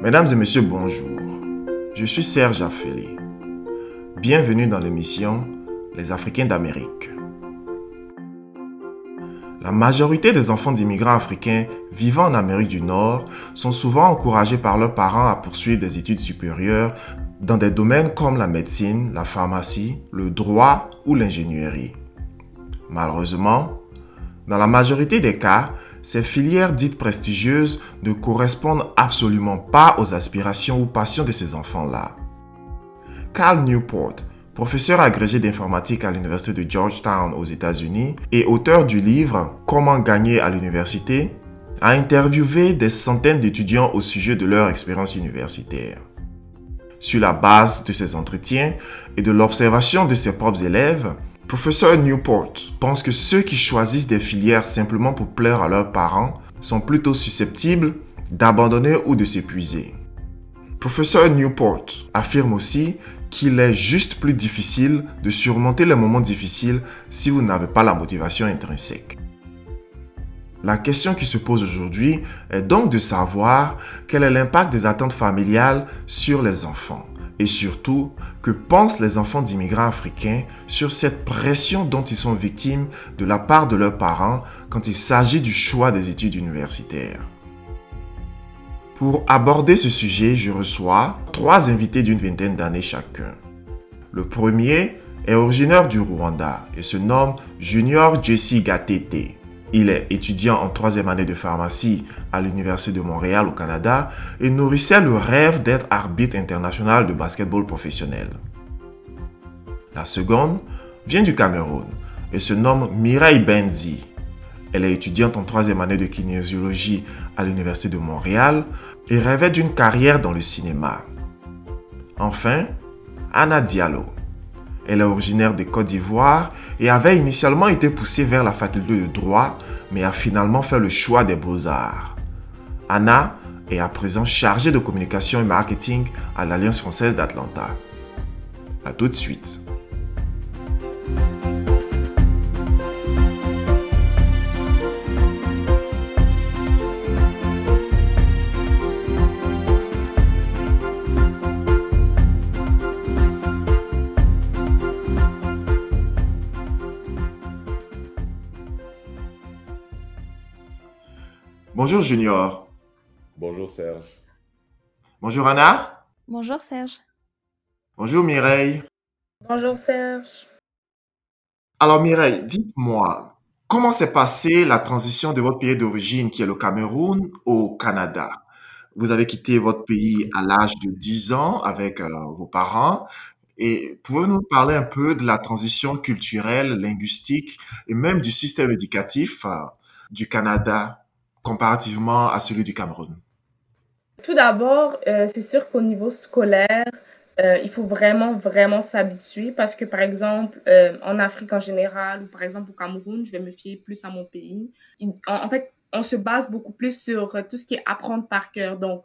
Mesdames et messieurs, bonjour. Je suis Serge Affélé. Bienvenue dans l'émission Les Africains d'Amérique. La majorité des enfants d'immigrants africains vivant en Amérique du Nord sont souvent encouragés par leurs parents à poursuivre des études supérieures dans des domaines comme la médecine, la pharmacie, le droit ou l'ingénierie. Malheureusement, dans la majorité des cas, ces filières dites prestigieuses ne correspondent absolument pas aux aspirations ou passions de ces enfants-là. Carl Newport, professeur agrégé d'informatique à l'Université de Georgetown aux États-Unis et auteur du livre « Comment gagner à l'université », a interviewé des centaines d'étudiants au sujet de leur expérience universitaire. Sur la base de ces entretiens et de l'observation de ses propres élèves, Professeur Newport pense que ceux qui choisissent des filières simplement pour plaire à leurs parents sont plutôt susceptibles d'abandonner ou de s'épuiser. Professeur Newport affirme aussi qu'il est juste plus difficile de surmonter les moments difficiles si vous n'avez pas la motivation intrinsèque. La question qui se pose aujourd'hui est donc de savoir quel est l'impact des attentes familiales sur les enfants. Et surtout, que pensent les enfants d'immigrants africains sur cette pression dont ils sont victimes de la part de leurs parents quand il s'agit du choix des études universitaires. Pour aborder ce sujet, je reçois 3 invités d'une vingtaine d'années chacun. Le premier est originaire du Rwanda et se nomme Junior Jesse Gatete. Il est étudiant en 3e année de pharmacie à l'Université de Montréal au Canada et nourrissait le rêve d'être arbitre international de basketball professionnel. La seconde vient du Cameroun et se nomme Mireille Benzi. Elle est étudiante en 3e année de kinésiologie à l'Université de Montréal et rêvait d'une carrière dans le cinéma. Enfin, Anna Diallo. Elle est originaire de Côte d'Ivoire et avait initialement été poussée vers la faculté de droit, mais a finalement fait le choix des beaux-arts. Anna est à présent chargée de communication et marketing à l'Alliance française d'Atlanta. À tout de suite. Bonjour Junior. Bonjour Serge. Bonjour Anna. Bonjour Serge. Bonjour Mireille. Bonjour Serge. Alors Mireille, dites-moi, comment s'est passée la transition de votre pays d'origine, qui est le Cameroun, au Canada? Vous avez quitté votre pays à l'âge de 10 ans avec vos parents. Et pouvez-vous nous parler un peu de la transition culturelle, linguistique et même du système éducatif du Canada comparativement à celui du Cameroun? Tout d'abord, c'est sûr qu'au niveau scolaire, il faut vraiment, vraiment s'habituer parce que, par exemple, en Afrique en général, ou par exemple au Cameroun, je vais me fier plus à mon pays. En fait, on se base beaucoup plus sur tout ce qui est apprendre par cœur. Donc,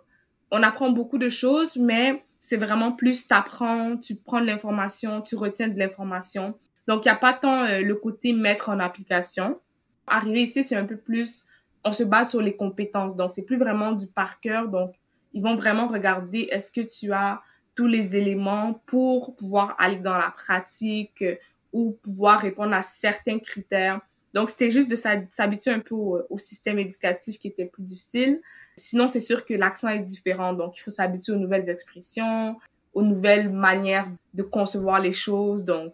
on apprend beaucoup de choses, mais c'est vraiment plus t'apprends, tu prends de l'information, tu retiens de l'information. Donc, il n'y a pas tant le côté mettre en application. Arriver ici, c'est un peu plus... On se base sur les compétences, donc c'est plus vraiment du par cœur. Donc, ils vont vraiment regarder est-ce que tu as tous les éléments pour pouvoir aller dans la pratique ou pouvoir répondre à certains critères. Donc, c'était juste de s'habituer un peu au système éducatif qui était plus difficile. Sinon, c'est sûr que l'accent est différent, donc il faut s'habituer aux nouvelles expressions, aux nouvelles manières de concevoir les choses. Donc,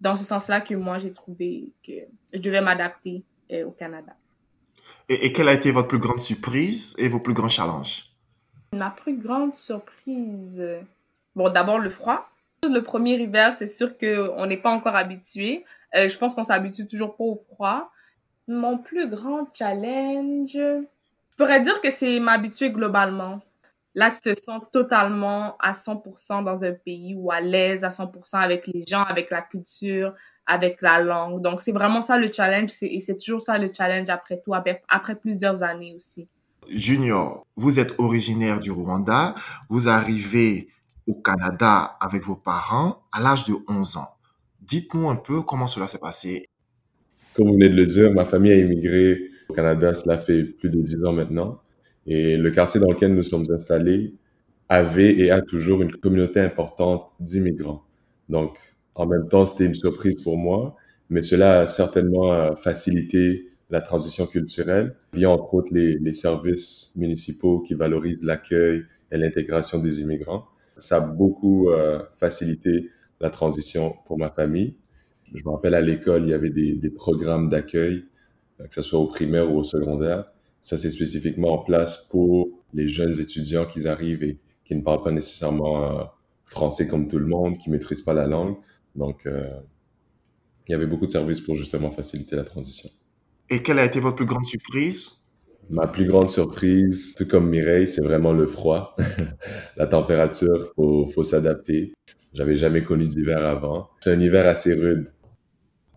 dans ce sens-là que moi, j'ai trouvé que je devais m'adapter au Canada. Et quelle a été votre plus grande surprise et vos plus grands challenges? Ma plus grande surprise... Bon, d'abord, le froid. Le premier hiver, c'est sûr qu'on n'est pas encore habitué. Je pense qu'on s'habitue toujours pas au froid. Mon plus grand challenge... Je pourrais dire que c'est m'habituer globalement. Là, tu te sens totalement à 100% dans un pays ou à l'aise à 100% avec les gens, avec la culture... avec la langue. Donc, c'est vraiment ça le challenge et c'est toujours ça le challenge après tout, après plusieurs années aussi. Junior, vous êtes originaire du Rwanda. Vous arrivez au Canada avec vos parents à l'âge de 11 ans. Dites-nous un peu comment cela s'est passé. Comme vous venez de le dire, ma famille a immigré au Canada, cela fait plus de 10 ans maintenant. Et le quartier dans lequel nous sommes installés avait et a toujours une communauté importante d'immigrants. Donc, en même temps, c'était une surprise pour moi, mais cela a certainement facilité la transition culturelle via, entre autres, les services municipaux qui valorisent l'accueil et l'intégration des immigrants. Ça a beaucoup facilité la transition pour ma famille. Je me rappelle, à l'école, il y avait des programmes d'accueil, que ce soit au primaire ou au secondaire. Ça, c'est spécifiquement en place pour les jeunes étudiants qui arrivent et qui ne parlent pas nécessairement français comme tout le monde, qui ne maîtrisent pas la langue. Donc, il y avait beaucoup de services pour justement faciliter la transition. Et quelle a été votre plus grande surprise? Ma plus grande surprise, tout comme Mireille, c'est vraiment le froid. La température, faut s'adapter. J'avais jamais connu d'hiver avant. C'est un hiver assez rude.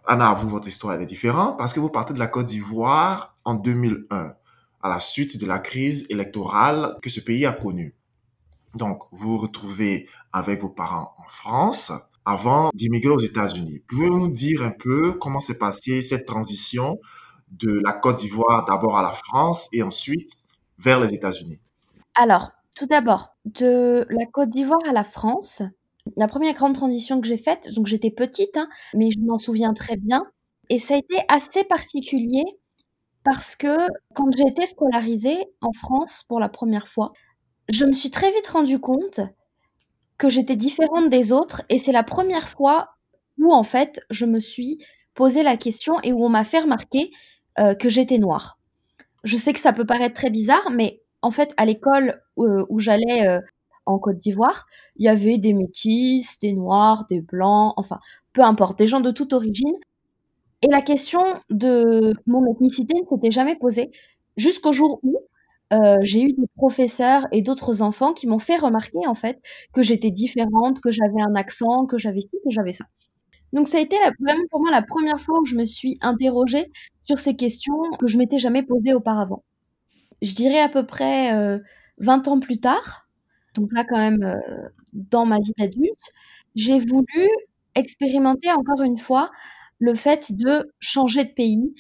Anna, vous, votre histoire, elle est différente parce que vous partez de la Côte d'Ivoire en 2001, à la suite de la crise électorale que ce pays a connue. Donc, vous vous retrouvez avec vos parents en France avant d'immigrer aux États-Unis. Pouvez-vous nous dire un peu comment s'est passée cette transition de la Côte d'Ivoire d'abord à la France et ensuite vers les États-Unis? Alors, tout d'abord, de la Côte d'Ivoire à la France, la première grande transition que j'ai faite, donc j'étais petite, hein, mais je m'en souviens très bien, et ça a été assez particulier parce que quand j'ai été scolarisée en France pour la première fois, je me suis très vite rendu compte que j'étais différente des autres, et c'est la première fois où en fait je me suis posé la question et où on m'a fait remarquer que j'étais noire. Je sais que ça peut paraître très bizarre, mais en fait à l'école où j'allais en Côte d'Ivoire, il y avait des métis, des noirs, des blancs, enfin peu importe, des gens de toute origine. Et la question de mon ethnicité ne s'était jamais posée jusqu'au jour où j'ai eu des professeurs et d'autres enfants qui m'ont fait remarquer en fait que j'étais différente, que j'avais un accent, que j'avais ci, que j'avais ça. Donc ça a été vraiment pour moi la première fois où je me suis interrogée sur ces questions que je m'étais jamais posées auparavant. Je dirais à peu près 20 ans plus tard, donc là quand même dans ma vie d'adulte, j'ai voulu expérimenter encore une fois le fait de changer de pays,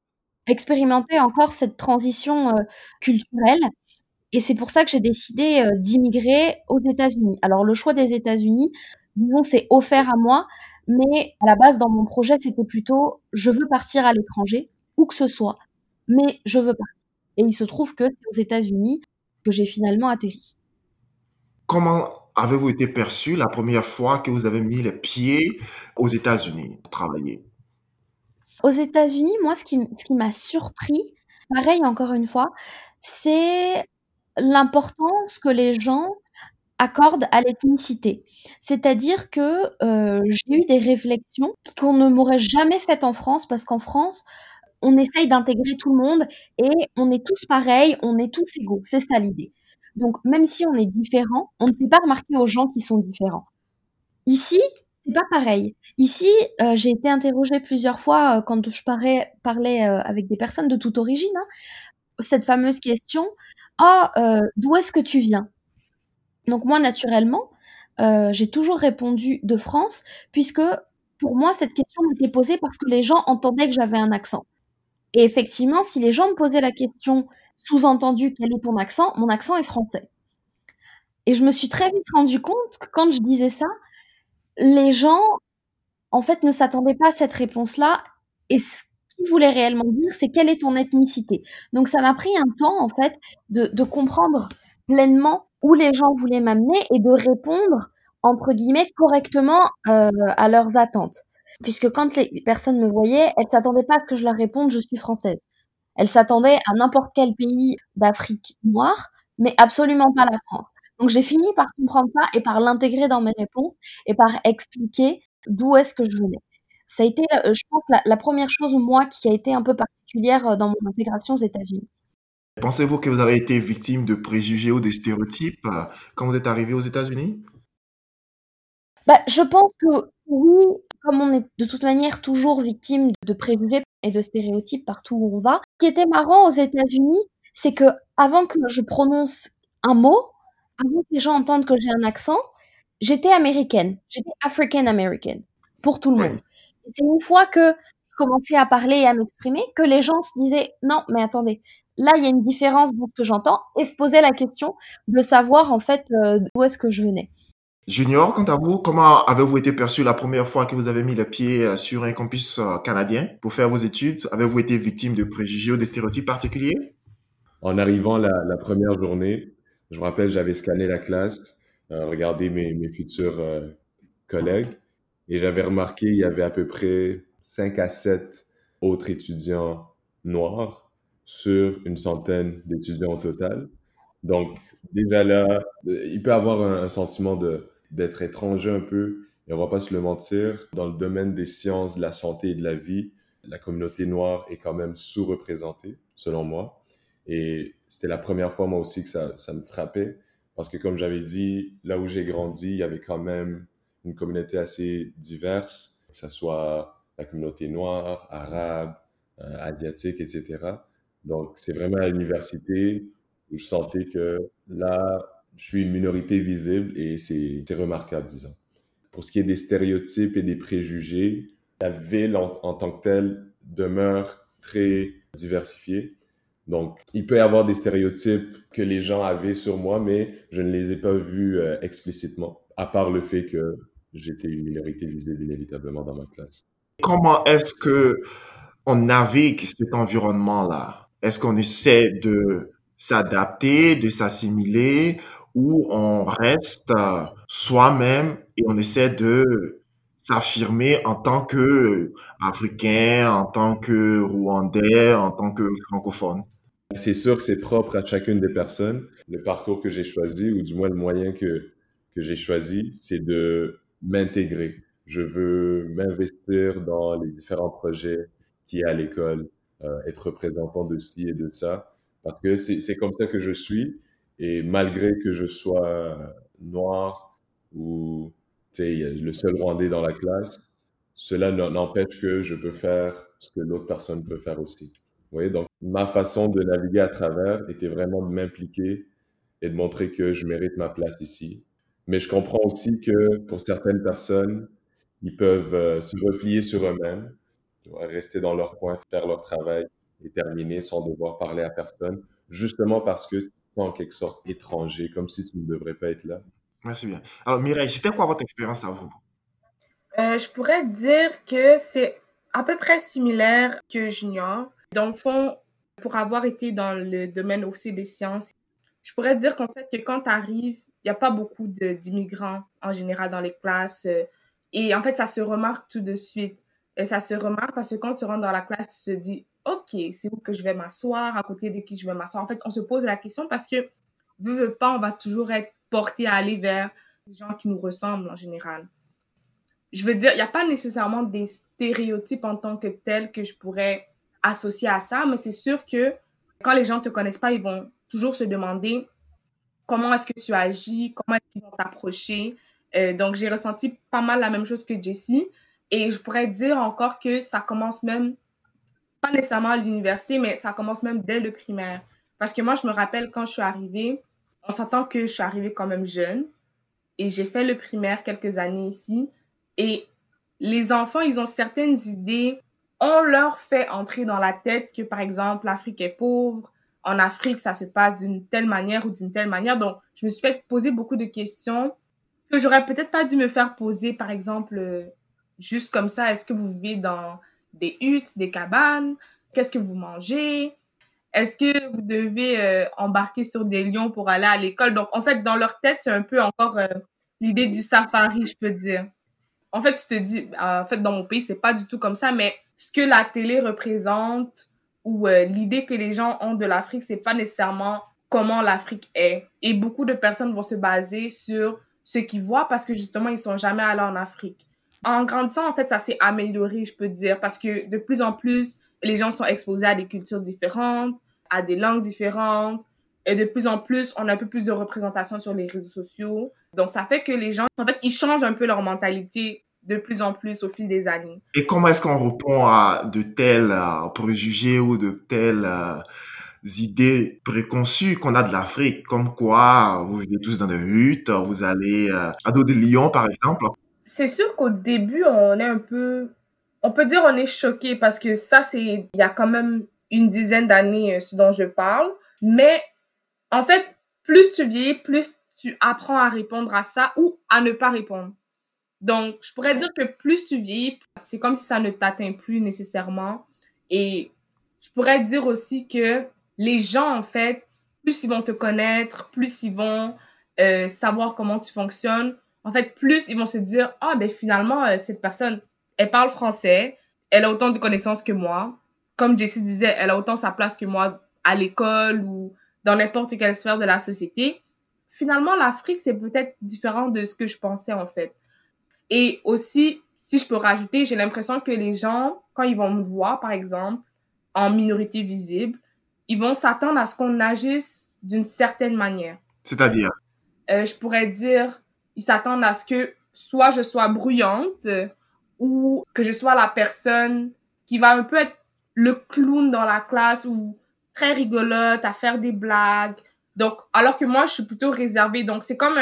expérimenter encore cette transition culturelle. Et c'est pour ça que j'ai décidé d'immigrer aux États-Unis. Alors le choix des États-Unis, disons, c'est offert à moi, mais à la base, dans mon projet, c'était plutôt « je veux partir à l'étranger, où que ce soit, mais je veux partir ». Et il se trouve que c'est aux États-Unis que j'ai finalement atterri. Comment avez-vous été perçu la première fois que vous avez mis les pieds aux États-Unis pour travailler ? Aux États-Unis, moi, ce qui m'a surpris, pareil encore une fois, c'est l'importance que les gens accorde à l'ethnicité. C'est-à-dire que j'ai eu des réflexions qu'on ne m'aurait jamais faites en France, parce qu'en France, on essaye d'intégrer tout le monde et on est tous pareils, on est tous égaux. C'est ça l'idée. Donc, même si on est différent, on ne fait pas remarquer aux gens qui sont différents. Ici, c'est pas pareil. Ici, j'ai été interrogée plusieurs fois quand je parlais avec des personnes de toute origine, hein, cette fameuse question « Ah, d'où est-ce que tu viens ?» Donc moi, naturellement, j'ai toujours répondu de France, puisque pour moi, cette question m'était posée parce que les gens entendaient que j'avais un accent. Et effectivement, si les gens me posaient la question sous-entendue « quel est ton accent ?», mon accent est français. Et je me suis très vite rendu compte que quand je disais ça, les gens, en fait, ne s'attendaient pas à cette réponse-là. Et ce qu'ils voulaient réellement dire, c'est « quelle est ton ethnicité ?». Donc ça m'a pris un temps, en fait, de comprendre pleinement où les gens voulaient m'amener et de répondre, entre guillemets, correctement à leurs attentes. Puisque quand les personnes me voyaient, elles ne s'attendaient pas à ce que je leur réponde « je suis française ». Elles s'attendaient à n'importe quel pays d'Afrique noire, mais absolument pas la France. Donc j'ai fini par comprendre ça et par l'intégrer dans mes réponses et par expliquer d'où est-ce que je venais. Ça a été, je pense, la première chose, moi, qui a été un peu particulière dans mon intégration aux États-Unis. Pensez-vous que vous avez été victime de préjugés ou des stéréotypes quand vous êtes arrivé aux États-Unis ? Je pense que oui, comme on est de toute manière toujours victime de préjugés et de stéréotypes partout où on va. Ce qui était marrant aux États-Unis, c'est que avant que je prononce un mot, avant que les gens entendent que j'ai un accent, j'étais américaine, j'étais African-American pour tout le monde. Et c'est une fois que je commençais à parler et à m'exprimer, que les gens se disaient « Non, mais attendez, là, il y a une différence dans ce que j'entends » et se posaient la question de savoir en fait d'où est-ce que je venais. Junior, quant à vous, comment avez-vous été perçu la première fois que vous avez mis les pieds sur un campus canadien pour faire vos études? Avez-vous été victime de préjugés ou de stéréotypes particuliers? En arrivant la première journée, je me rappelle, j'avais scanné la classe, regardé mes futurs collègues et j'avais remarqué qu'il y avait à peu près 5 à 7 autres étudiants noirs sur une centaine d'étudiants au total. Donc, déjà là, il peut avoir un sentiment d'être étranger un peu, et on va pas se le mentir, dans le domaine des sciences, de la santé et de la vie, la communauté noire est quand même sous-représentée, selon moi. Et c'était la première fois, moi aussi, que ça me frappait, parce que comme j'avais dit, là où j'ai grandi, il y avait quand même une communauté assez diverse, que ce soit la communauté noire, arabe, asiatique, etc. Donc, c'est vraiment à l'université où je sentais que là, je suis une minorité visible et c'est remarquable, disons. Pour ce qui est des stéréotypes et des préjugés, la ville en tant que telle demeure très diversifiée. Donc, il peut y avoir des stéréotypes que les gens avaient sur moi, mais je ne les ai pas vus explicitement, à part le fait que j'étais une minorité visible inévitablement dans ma classe. Comment est-ce qu'on navigue cet environnement-là? Est-ce qu'on essaie de s'adapter, de s'assimiler, où on reste soi-même et on essaie de s'affirmer en tant que Africain, en tant que Rwandais, en tant que francophone? C'est sûr que c'est propre à chacune des personnes. Le parcours que j'ai choisi, ou du moins le moyen que j'ai choisi, c'est de m'intégrer. Je veux m'investir dans les différents projets qu'il y a à l'école, être représentant de ci et de ça. Parce que c'est comme ça que je suis, et malgré que je sois noir ou le seul Rwandais dans la classe, cela n'empêche que je peux faire ce que l'autre personne peut faire aussi. Vous voyez, donc ma façon de naviguer à travers était vraiment de m'impliquer et de montrer que je mérite ma place ici. Mais je comprends aussi que pour certaines personnes, ils peuvent se replier sur eux-mêmes, rester dans leur coin, faire leur travail et terminer sans devoir parler à personne, justement parce que tu es en quelque sorte étranger, comme si tu ne devrais pas être là. Merci bien. Alors Mireille, c'était quoi votre expérience à vous? Je pourrais dire que c'est à peu près similaire que Junior. Dans le fond, pour avoir été dans le domaine aussi des sciences, je pourrais dire qu'en fait, que quand tu arrives, il n'y a pas beaucoup d'immigrants en général dans les classes. Et en fait, ça se remarque tout de suite. Et ça se remarque parce que quand tu rentres dans la classe, tu te dis « OK, c'est où que je vais m'asseoir, à côté de qui je vais m'asseoir ». En fait, on se pose la question parce que, veux pas, on va toujours être porté à aller vers les gens qui nous ressemblent en général. Je veux dire, il n'y a pas nécessairement des stéréotypes en tant que tels que je pourrais associer à ça, mais c'est sûr que quand les gens ne te connaissent pas, ils vont toujours se demander comment est-ce que tu agis, comment est-ce qu'ils vont t'approcher. Donc, j'ai ressenti pas mal la même chose que Jessie et je pourrais dire encore que ça commence même pas nécessairement à l'université, mais ça commence même dès le primaire. Parce que moi, je me rappelle quand je suis arrivée, on s'entend que je suis arrivée quand même jeune et j'ai fait le primaire quelques années ici. Et les enfants, ils ont certaines idées. On leur fait entrer dans la tête que, par exemple, l'Afrique est pauvre. En Afrique, ça se passe d'une telle manière ou d'une telle manière. Donc, je me suis fait poser beaucoup de questions que j'aurais peut-être pas dû me faire poser, par exemple, juste comme ça. Est-ce que vous vivez dans des huttes, des cabanes, qu'est-ce que vous mangez, est-ce que vous devez embarquer sur des lions pour aller à l'école? Donc, en fait, dans leur tête, c'est un peu encore l'idée du safari, je peux dire. En fait, tu te dis, en fait, dans mon pays, c'est pas du tout comme ça, mais ce que la télé représente ou l'idée que les gens ont de l'Afrique, c'est pas nécessairement comment l'Afrique est. Et beaucoup de personnes vont se baser sur ce qu'ils voient parce que, justement, ils sont jamais allés en Afrique. En grandissant, en fait, ça s'est amélioré, je peux dire, parce que de plus en plus, les gens sont exposés à des cultures différentes, à des langues différentes, et de plus en plus, on a un peu plus de représentation sur les réseaux sociaux. Donc, ça fait que les gens, en fait, ils changent un peu leur mentalité de plus en plus au fil des années. Et comment est-ce qu'on répond à de tels préjugés ou de telles idées préconçues qu'on a de l'Afrique, comme quoi vous vivez tous dans des huttes, vous allez à dos de lion, par exemple? C'est sûr qu'au début, on est un peu On peut dire on est choqué parce que ça, c'est il y a quand même une dizaine d'années ce dont je parle. Mais en fait, plus tu vieillis, plus tu apprends à répondre à ça ou à ne pas répondre. Donc, je pourrais dire que plus tu vieillis, c'est comme si ça ne t'atteint plus nécessairement. Et je pourrais dire aussi que les gens, en fait, plus ils vont te connaître, plus ils vont savoir comment tu fonctionnes. En fait, plus ils vont se dire « Ah, ben finalement, cette personne, elle parle français, elle a autant de connaissances que moi. » Comme Jesse disait, elle a autant sa place que moi à l'école ou dans n'importe quelle sphère de la société. Finalement, l'Afrique, c'est peut-être différent de ce que je pensais, en fait. Et aussi, si je peux rajouter, j'ai l'impression que les gens, quand ils vont me voir, par exemple, en minorité visible, ils vont s'attendre à ce qu'on agisse d'une certaine manière. C'est-à-dire? Je pourrais dire, ils s'attendent à ce que soit je sois bruyante ou que je sois la personne qui va un peu être le clown dans la classe ou très rigolote, à faire des blagues. Donc, alors que moi, je suis plutôt réservée. Donc, c'est comme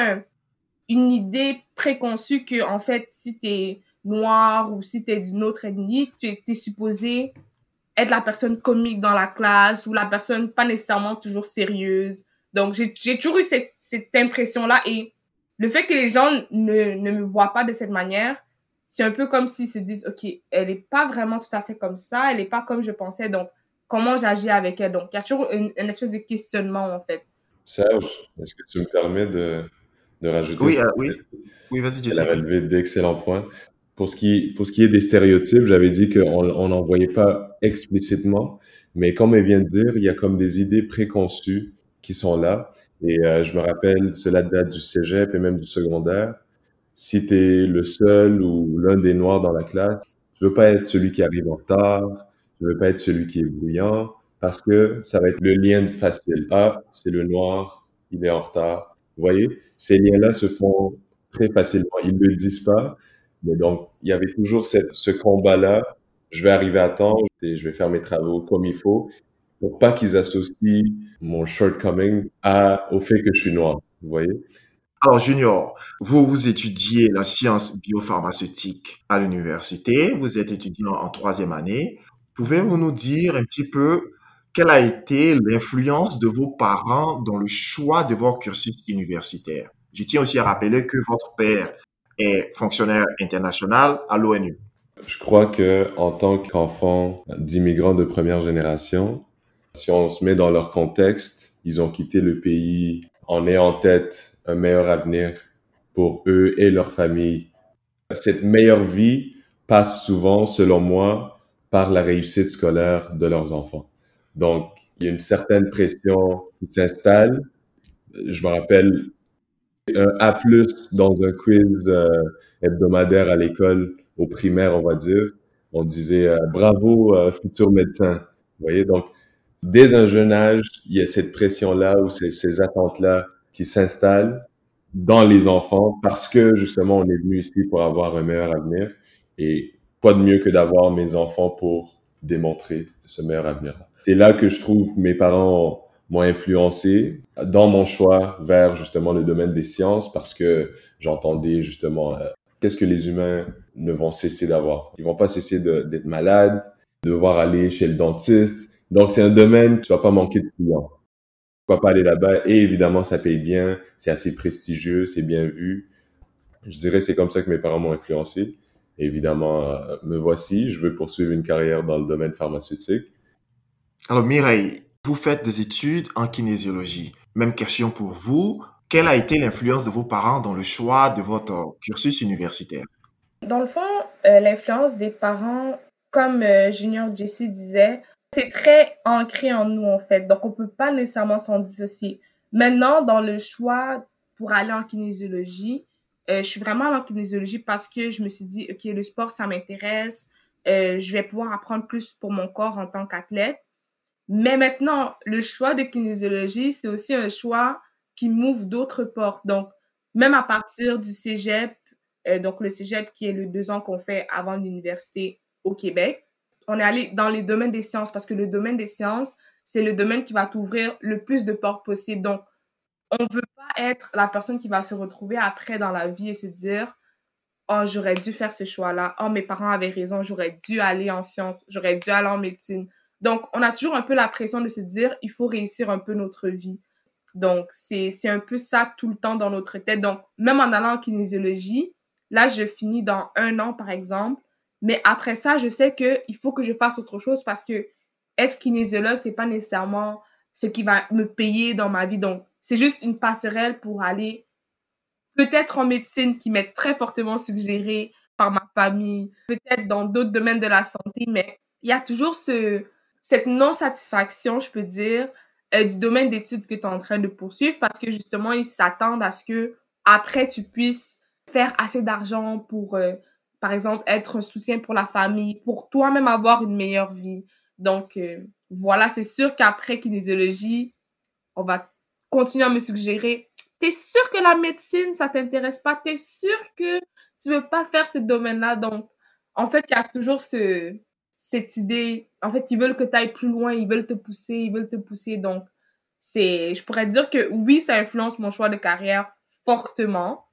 une idée préconçue que, en fait, si t'es noir ou si t'es d'une autre ethnie, t'es supposé être la personne comique dans la classe ou la personne pas nécessairement toujours sérieuse. Donc, j'ai toujours eu cette impression-là et le fait que les gens ne me voient pas de cette manière, c'est un peu comme s'ils se disent « Ok, elle est pas vraiment tout à fait comme ça, elle est pas comme je pensais, donc comment j'agis avec elle? » Donc, il y a toujours une espèce de questionnement, en fait. Serge, est-ce que tu me permets de rajouter? Oui, vas-y, Jesse. Elle a relevé d'excellents points. Pour ce qui est des stéréotypes, j'avais dit qu'on n'en voyait pas explicitement, mais comme elle vient de dire, il y a comme des idées préconçues qui sont là. Et je me rappelle, cela date du cégep et même du secondaire. Si tu es le seul ou l'un des noirs dans la classe, tu veux pas être celui qui arrive en retard, tu veux pas être celui qui est bruyant, parce que ça va être le lien facile. Ah, c'est le noir, il est en retard. Vous voyez, ces liens-là se font très facilement. Ils ne le disent pas, mais donc, il y avait toujours ce combat-là. Je vais arriver à temps et je vais faire mes travaux comme il faut pour pas qu'ils associent mon shortcoming au fait que je suis noir. Vous voyez? Alors, Junior, vous étudiez la science biopharmaceutique à l'université. Vous êtes étudiant en troisième année. Pouvez-vous nous dire un petit peu quelle a été l'influence de vos parents dans le choix de votre cursus universitaire? Je tiens aussi à rappeler que votre père est fonctionnaire international à l'ONU. Je crois que en tant qu'enfant d'immigrants de première génération, si on se met dans leur contexte, ils ont quitté le pays en ayant en tête un meilleur avenir pour eux et leur famille. Cette meilleure vie passe souvent, selon moi, par la réussite scolaire de leurs enfants. Donc, il y a une certaine pression qui s'installe. Je me rappelle, un A+, dans un quiz hebdomadaire à l'école, au primaire, on va dire, on disait « Bravo, futur médecin ». Vous voyez, donc, dès un jeune âge, il y a cette pression-là ou ces attentes-là qui s'installent dans les enfants parce que, justement, on est venu ici pour avoir un meilleur avenir. Et quoi de mieux que d'avoir mes enfants pour démontrer ce meilleur avenir-là. C'est là que je trouve que mes parents m'ont influencé dans mon choix vers justement le domaine des sciences parce que j'entendais justement qu'est-ce que les humains ne vont cesser d'avoir. Ils vont pas cesser d'être malades, de devoir aller chez le dentiste. Donc c'est un domaine, tu vas pas manquer de clients. Tu vas pas aller là-bas et évidemment ça paye bien, c'est assez prestigieux, c'est bien vu. Je dirais c'est comme ça que mes parents m'ont influencé. Et évidemment, me voici, je veux poursuivre une carrière dans le domaine pharmaceutique. Alors Mireille, vous faites des études en kinésiologie. Même question pour vous. Quelle a été l'influence de vos parents dans le choix de votre cursus universitaire? Dans le fond, l'influence des parents, comme Junior Jesse disait, c'est très ancré en nous en fait. Donc, on ne peut pas nécessairement s'en dissocier. Maintenant, dans le choix pour aller en kinésiologie, je suis vraiment allée en kinésiologie parce que je me suis dit, OK, le sport, ça m'intéresse. Je vais pouvoir apprendre plus pour mon corps en tant qu'athlète. Mais maintenant, le choix de kinésiologie, c'est aussi un choix qui m'ouvre d'autres portes. Donc, même à partir du cégep, donc le cégep qui est le 2 ans qu'on fait avant l'université au Québec, on est allé dans les domaines des sciences parce que le domaine des sciences, c'est le domaine qui va t'ouvrir le plus de portes possible. Donc, on ne veut pas être la personne qui va se retrouver après dans la vie et se dire « Oh, j'aurais dû faire ce choix-là. Oh, mes parents avaient raison. J'aurais dû aller en sciences. J'aurais dû aller en médecine. » Donc, on a toujours un peu la pression de se dire « Il faut réussir un peu notre vie. » Donc, c'est un peu ça tout le temps dans notre tête. Donc, même en allant en kinésiologie, là, je finis dans 1 an, par exemple. Mais après ça, je sais qu'il faut que je fasse autre chose parce que être kinésiologue, c'est pas nécessairement ce qui va me payer dans ma vie. Donc, c'est juste une passerelle pour aller peut-être en médecine qui m'est très fortement suggérée par ma famille, peut-être dans d'autres domaines de la santé, mais il y a toujours cette non-satisfaction, je peux dire, du domaine d'études que tu es en train de poursuivre parce que justement, ils s'attendent à ce que après tu puisses faire assez d'argent pour, par exemple, être un soutien pour la famille, pour toi-même avoir une meilleure vie. Donc, voilà, c'est sûr qu'après kinésiologie, on va continuer à me suggérer « T'es sûr que la médecine, ça t'intéresse pas? T'es sûr que tu veux pas faire ce domaine-là? » Donc, en fait, il y a toujours cette idée. En fait, ils veulent que tu ailles plus loin, ils veulent te pousser. Donc, je pourrais dire que oui, ça influence mon choix de carrière fortement,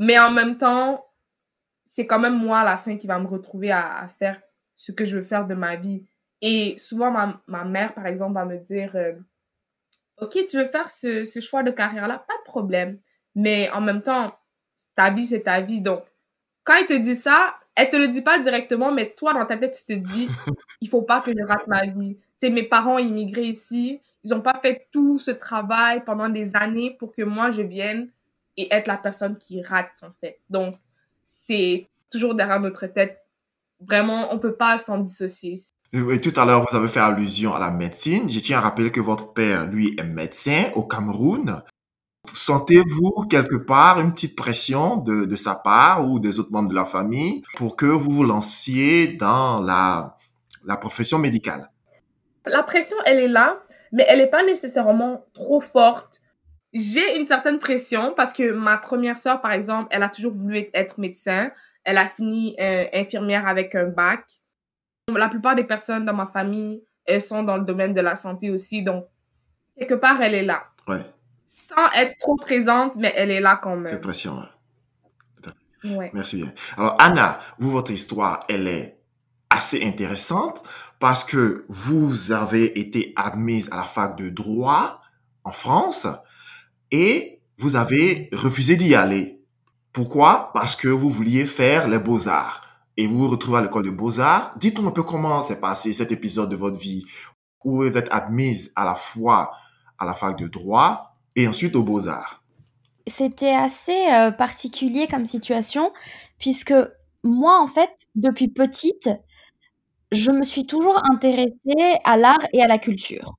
mais en même temps, c'est quand même moi, à la fin, qui va me retrouver à faire ce que je veux faire de ma vie. Et souvent, ma mère, par exemple, va me dire « Ok, tu veux faire ce choix de carrière-là? Pas de problème. » Mais en même temps, ta vie, c'est ta vie. Donc, quand elle te dit ça, elle te le dit pas directement, mais toi, dans ta tête, tu te dis « Il faut pas que je rate ma vie. » Tu sais, mes parents immigrés ici, ils ont pas fait tout ce travail pendant des années pour que moi, je vienne et être la personne qui rate, en fait. Donc, c'est toujours derrière notre tête. Vraiment, on ne peut pas s'en dissocier. Et tout à l'heure, vous avez fait allusion à la médecine. Je tiens à rappeler que votre père, lui, est médecin au Cameroun. Sentez-vous quelque part une petite pression de sa part ou des autres membres de la famille pour que vous vous lanciez dans la profession médicale? La pression, elle est là, mais elle n'est pas nécessairement trop forte. J'ai une certaine pression parce que ma première sœur, par exemple, elle a toujours voulu être médecin. Elle a fini infirmière avec un bac. La plupart des personnes dans ma famille, elles sont dans le domaine de la santé aussi. Donc, quelque part, elle est là. Ouais. Sans être trop présente, mais elle est là quand même. Cette pression-là. Ouais. Merci bien. Alors, Anna, vous, votre histoire, elle est assez intéressante parce que vous avez été admise à la fac de droit en France et vous avez refusé d'y aller. Pourquoi? Parce que vous vouliez faire les beaux-arts. Et vous vous retrouvez à l'école de beaux-arts. Dites-nous un peu comment s'est passé cet épisode de votre vie où vous êtes admise à la fois à la fac de droit et ensuite aux beaux-arts. C'était assez particulier comme situation puisque moi, en fait, depuis petite, je me suis toujours intéressée à l'art et à la culture.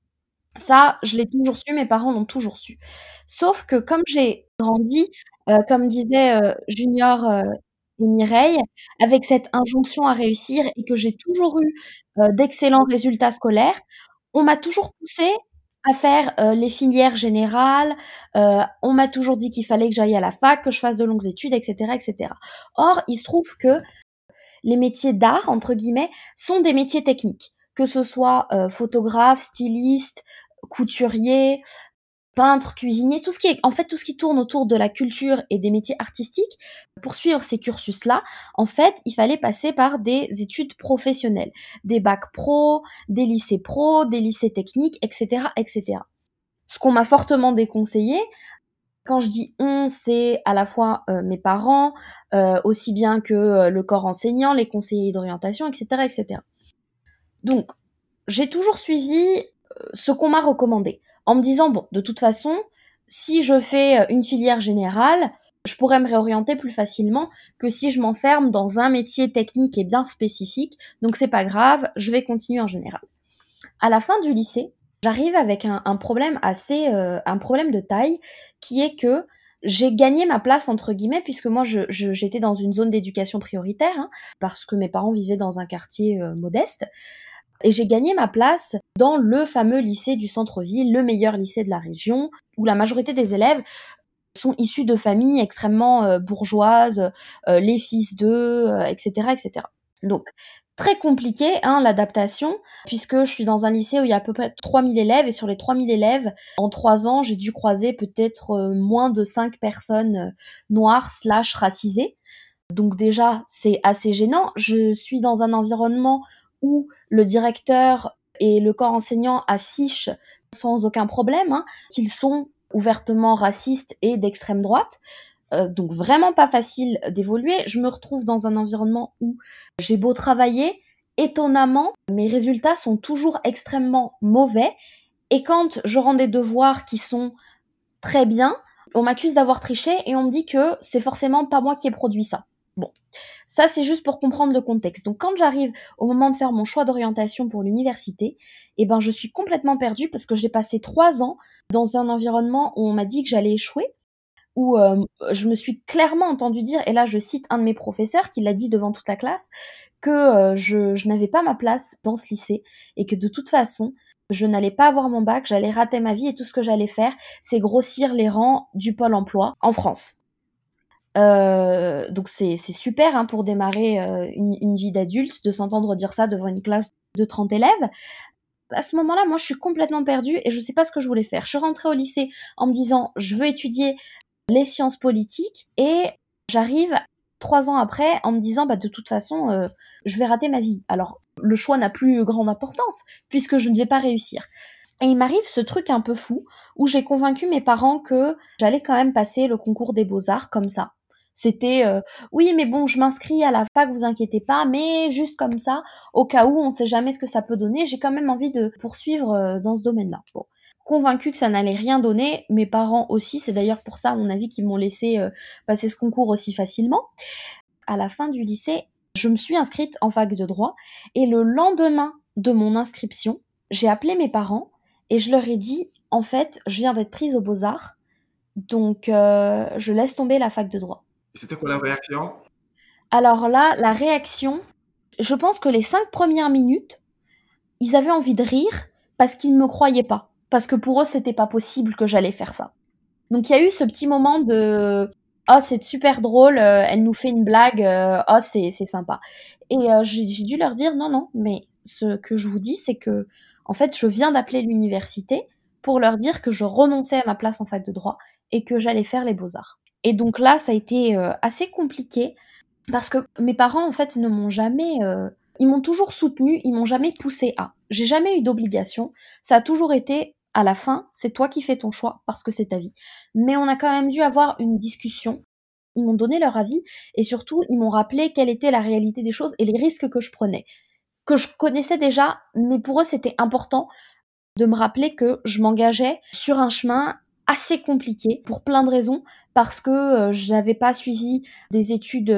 Ça, je l'ai toujours su, mes parents l'ont toujours su. Sauf que comme j'ai grandi, comme disait Junior et Mireille, avec cette injonction à réussir et que j'ai toujours eu d'excellents résultats scolaires, on m'a toujours poussée à faire les filières générales, on m'a toujours dit qu'il fallait que j'aille à la fac, que je fasse de longues études, etc., etc. Or, il se trouve que les métiers d'art, entre guillemets, sont des métiers techniques, que ce soit photographe, styliste, couturier, peintre, cuisinier, tout ce qui tourne autour de la culture et des métiers artistiques. Pour suivre ces cursus-là, en fait, il fallait passer par des études professionnelles, des bacs pro, des lycées techniques, etc., etc. Ce qu'on m'a fortement déconseillé. Quand je dis « on », c'est à la fois mes parents, aussi bien que le corps enseignant, les conseillers d'orientation, etc., etc. Donc, j'ai toujours suivi ce qu'on m'a recommandé. En me disant, bon, de toute façon, si je fais une filière générale, je pourrais me réorienter plus facilement que si je m'enferme dans un métier technique et bien spécifique. Donc, c'est pas grave, je vais continuer en général. À la fin du lycée, j'arrive avec un problème de taille qui est que j'ai gagné ma place, entre guillemets, puisque moi, j'étais dans une zone d'éducation prioritaire, parce que mes parents vivaient dans un quartier modeste. Et j'ai gagné ma place dans le fameux lycée du centre-ville, le meilleur lycée de la région, où la majorité des élèves sont issus de familles extrêmement bourgeoises, les fils d'eux, etc., etc. Donc, très compliqué l'adaptation, puisque je suis dans un lycée où il y a à peu près 3000 élèves, et sur les 3000 élèves, en 3 ans, j'ai dû croiser peut-être moins de 5 personnes noires / racisées. Donc déjà, c'est assez gênant. Je suis dans un environnement où le directeur et le corps enseignant affichent sans aucun problème qu'ils sont ouvertement racistes et d'extrême droite. Donc vraiment pas facile d'évoluer. Je me retrouve dans un environnement où j'ai beau travailler, étonnamment, mes résultats sont toujours extrêmement mauvais. Et quand je rends des devoirs qui sont très bien, on m'accuse d'avoir triché et on me dit que c'est forcément pas moi qui ai produit ça. Bon, ça c'est juste pour comprendre le contexte. Donc quand j'arrive au moment de faire mon choix d'orientation pour l'université, je suis complètement perdue parce que j'ai passé 3 ans dans un environnement où on m'a dit que j'allais échouer, où je me suis clairement entendue dire, et là je cite un de mes professeurs qui l'a dit devant toute la classe, que je n'avais pas ma place dans ce lycée et que de toute façon, je n'allais pas avoir mon bac, j'allais rater ma vie et tout ce que j'allais faire, c'est grossir les rangs du pôle emploi en France. Donc c'est super pour démarrer une vie d'adulte, de s'entendre dire ça devant une classe de 30 élèves. À ce moment-là, moi je suis complètement perdue et je ne sais pas ce que je voulais faire. Je suis rentrée au lycée en me disant « je veux étudier les sciences politiques » et j'arrive 3 ans après en me disant « de toute façon, je vais rater ma vie ». Alors le choix n'a plus grande importance puisque je ne vais pas réussir. Et il m'arrive ce truc un peu fou où j'ai convaincu mes parents que j'allais quand même passer le concours des beaux-arts comme ça. C'était oui, mais bon, je m'inscris à la fac, vous inquiétez pas, mais juste comme ça, au cas où, on sait jamais ce que ça peut donner, j'ai quand même envie de poursuivre dans ce domaine-là. Bon. Convaincue que ça n'allait rien donner, mes parents aussi, c'est d'ailleurs pour ça, à mon avis, qu'ils m'ont laissé passer ce concours aussi facilement. À la fin du lycée, je me suis inscrite en fac de droit et le lendemain de mon inscription, j'ai appelé mes parents et je leur ai dit, en fait, je viens d'être prise aux Beaux-Arts, donc je laisse tomber la fac de droit. C'était quoi la réaction ? Alors là, la réaction, je pense que les 5 premières minutes, ils avaient envie de rire parce qu'ils ne me croyaient pas. Parce que pour eux, c'était pas possible que j'allais faire ça. Donc il y a eu ce petit moment de « oh, c'est super drôle, elle nous fait une blague, oh, c'est sympa ». Et j'ai dû leur dire « non, non, mais ce que je vous dis, c'est que en fait, je viens d'appeler l'université pour leur dire que je renonçais à ma place en fac de droit et que j'allais faire les beaux-arts ». Et donc là, ça a été assez compliqué parce que mes parents, en fait, ne m'ont jamais... ils m'ont toujours soutenue, ils m'ont jamais poussée à. J'ai jamais eu d'obligation. Ça a toujours été, à la fin, c'est toi qui fais ton choix parce que c'est ta vie. Mais on a quand même dû avoir une discussion. Ils m'ont donné leur avis et surtout, ils m'ont rappelé quelle était la réalité des choses et les risques que je prenais. Que je connaissais déjà, mais pour eux, c'était important de me rappeler que je m'engageais sur un chemin assez compliqué pour plein de raisons, parce que je n'avais pas suivi des études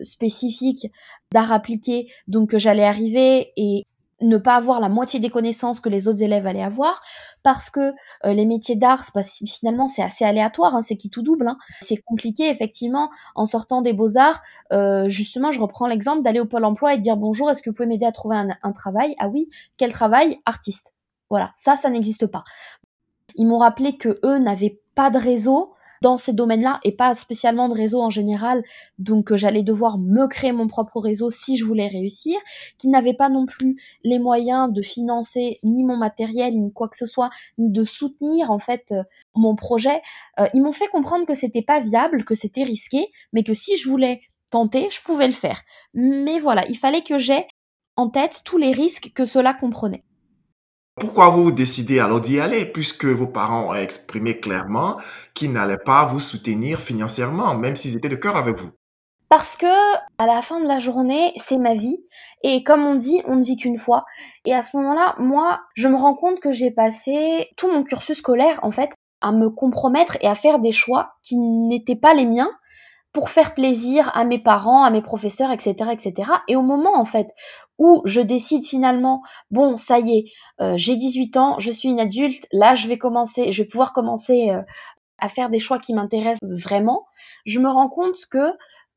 spécifiques d'art appliqué, donc j'allais arriver et ne pas avoir la moitié des connaissances que les autres élèves allaient avoir, parce que les métiers d'art, finalement, c'est assez aléatoire, c'est qui tout double. C'est compliqué, effectivement, en sortant des beaux-arts. Justement, je reprends l'exemple d'aller au Pôle emploi et de dire « bonjour, est-ce que vous pouvez m'aider à trouver un travail ?» Ah oui, quel travail ? Artiste. Voilà, ça n'existe pas. Ils m'ont rappelé que eux n'avaient pas de réseau dans ces domaines-là et pas spécialement de réseau en général, donc j'allais devoir me créer mon propre réseau si je voulais réussir, qu'ils n'avaient pas non plus les moyens de financer ni mon matériel, ni quoi que ce soit, ni de soutenir en fait mon projet. Ils m'ont fait comprendre que c'était pas viable, que c'était risqué, mais que si je voulais tenter, je pouvais le faire. Mais voilà, il fallait que j'aie en tête tous les risques que cela comprenait. Pourquoi vous décidez alors d'y aller, puisque vos parents ont exprimé clairement qu'ils n'allaient pas vous soutenir financièrement, même s'ils étaient de cœur avec vous? Parce que, à la fin de la journée, c'est ma vie. Et comme on dit, on ne vit qu'une fois. Et à ce moment-là, moi, je me rends compte que j'ai passé tout mon cursus scolaire, en fait, à me compromettre et à faire des choix qui n'étaient pas les miens, pour faire plaisir à mes parents, à mes professeurs, etc., etc. Et au moment, en fait, où je décide finalement, bon, ça y est, j'ai 18 ans, je suis une adulte, là, je vais pouvoir commencer à faire des choix qui m'intéressent vraiment, je me rends compte que,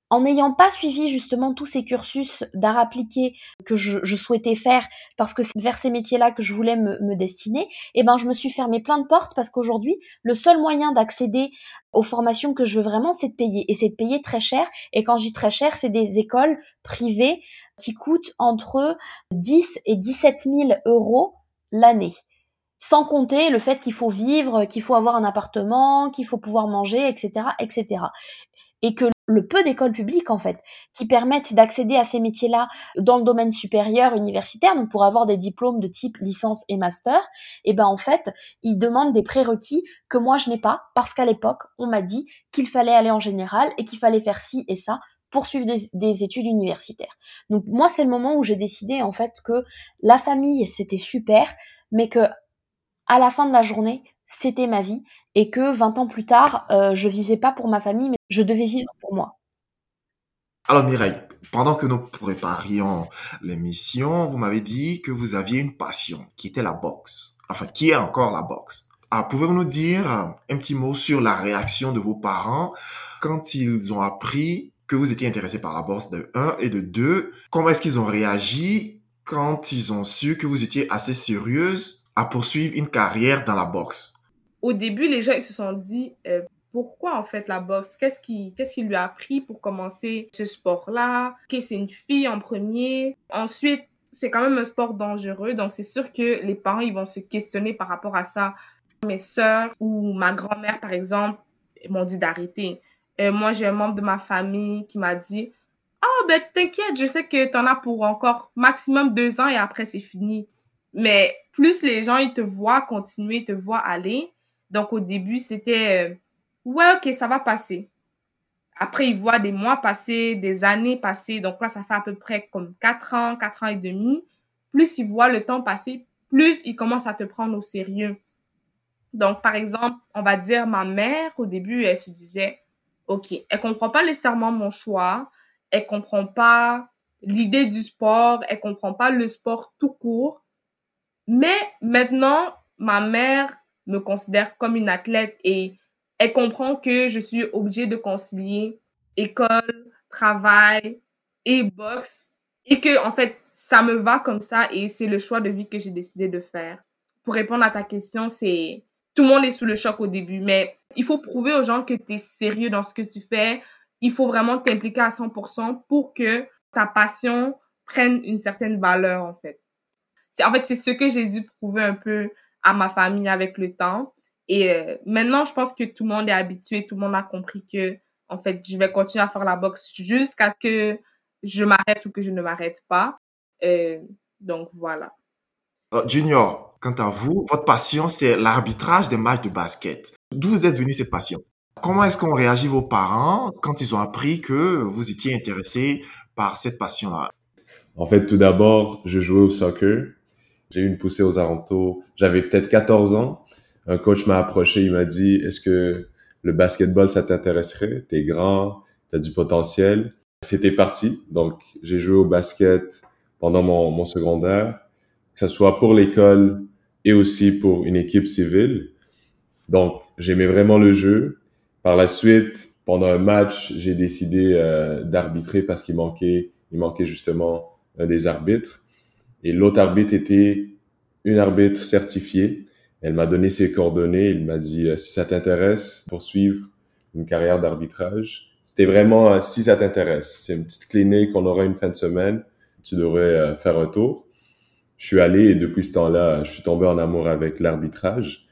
en n'ayant pas suivi justement tous ces cursus d'art appliqué que je souhaitais faire, parce que c'est vers ces métiers-là que je voulais me destiner, je me suis fermé plein de portes parce qu'aujourd'hui, le seul moyen d'accéder aux formations que je veux vraiment, c'est de payer. Et c'est de payer très cher. Et quand je dis très cher, c'est des écoles privées qui coûtent entre 10 et 17 000 euros l'année. Sans compter le fait qu'il faut vivre, qu'il faut avoir un appartement, qu'il faut pouvoir manger, etc., etc. et que le peu d'écoles publiques, en fait, qui permettent d'accéder à ces métiers-là dans le domaine supérieur universitaire, donc pour avoir des diplômes de type licence et master, eh ben, en fait, ils demandent des prérequis que moi, je n'ai pas, parce qu'à l'époque, on m'a dit qu'il fallait aller en général et qu'il fallait faire ci et ça pour suivre des études universitaires. Donc, moi, c'est le moment où j'ai décidé, en fait, que la famille, c'était super, mais que, à la fin de la journée, c'était ma vie et que 20 ans plus tard, je vivais pas pour ma famille, mais je devais vivre pour moi. Alors Mireille, pendant que nous préparions l'émission, vous m'avez dit que vous aviez une passion qui était la boxe, enfin qui est encore la boxe. Ah, pouvez-vous nous dire un petit mot sur la réaction de vos parents quand ils ont appris que vous étiez intéressé par la boxe de 1 et de 2? Comment est-ce qu'ils ont réagi quand ils ont su que vous étiez assez sérieuse à poursuivre une carrière dans la boxe? Au début, les gens ils se sont dit pourquoi en fait la boxe? Qu'est-ce qui lui a pris pour commencer ce sport-là? Okay, c'est une fille en premier. Ensuite, c'est quand même un sport dangereux, donc c'est sûr que les parents ils vont se questionner par rapport à ça. Mes sœurs ou ma grand-mère par exemple m'ont dit d'arrêter. Moi, j'ai un membre de ma famille qui m'a dit « Ah, ben t'inquiète, je sais que t'en as pour encore maximum 2 ans et après c'est fini. » Mais plus les gens ils te voient continuer, ils te voient aller. Donc, au début, c'était « Ouais, OK, ça va passer. » Après, ils voient des mois passer, des années passer. Donc là, ça fait à peu près comme 4 ans et demi. Plus ils voient le temps passer, plus ils commencent à te prendre au sérieux. Donc, par exemple, on va dire ma mère, au début, elle se disait « OK, elle comprend pas nécessairement mon choix. Elle comprend pas l'idée du sport. Elle comprend pas le sport tout court. » Mais maintenant, ma mère me considère comme une athlète et elle comprend que je suis obligée de concilier école, travail et boxe et que, en fait, ça me va comme ça et c'est le choix de vie que j'ai décidé de faire. Pour répondre à ta question, c'est tout le monde est sous le choc au début, mais il faut prouver aux gens que tu es sérieux dans ce que tu fais. Il faut vraiment t'impliquer à 100% pour que ta passion prenne une certaine valeur, en fait. C'est ce que j'ai dû prouver un peu à ma famille avec le temps. Et maintenant, je pense que tout le monde est habitué, tout le monde a compris que, en fait, je vais continuer à faire la boxe jusqu'à ce que je m'arrête ou que je ne m'arrête pas. Donc, voilà. Alors, Junior, quant à vous, votre passion, c'est l'arbitrage des matchs de basket. D'où vous êtes venu cette passion? Comment est-ce qu'on réagit vos parents quand ils ont appris que vous étiez intéressé par cette passion-là? En fait, tout d'abord, je jouais au soccer. J'ai eu une poussée aux alentours. J'avais peut-être 14 ans. Un coach m'a approché, il m'a dit « Est-ce que le basketball, ça t'intéresserait? T'es grand, t'as du potentiel. » C'était parti. Donc, j'ai joué au basket pendant mon secondaire, que ce soit pour l'école et aussi pour une équipe civile. Donc, j'aimais vraiment le jeu. Par la suite, pendant un match, j'ai décidé d'arbitrer parce qu'il manquait justement un des arbitres. Et l'autre arbitre était une arbitre certifiée. Elle m'a donné ses coordonnées. Elle m'a dit « Si ça t'intéresse, poursuivre une carrière d'arbitrage. » C'était vraiment « Si ça t'intéresse. C'est une petite clinique, on aura une fin de semaine. Tu devrais faire un tour. » Je suis allé et depuis ce temps-là, je suis tombé en amour avec l'arbitrage.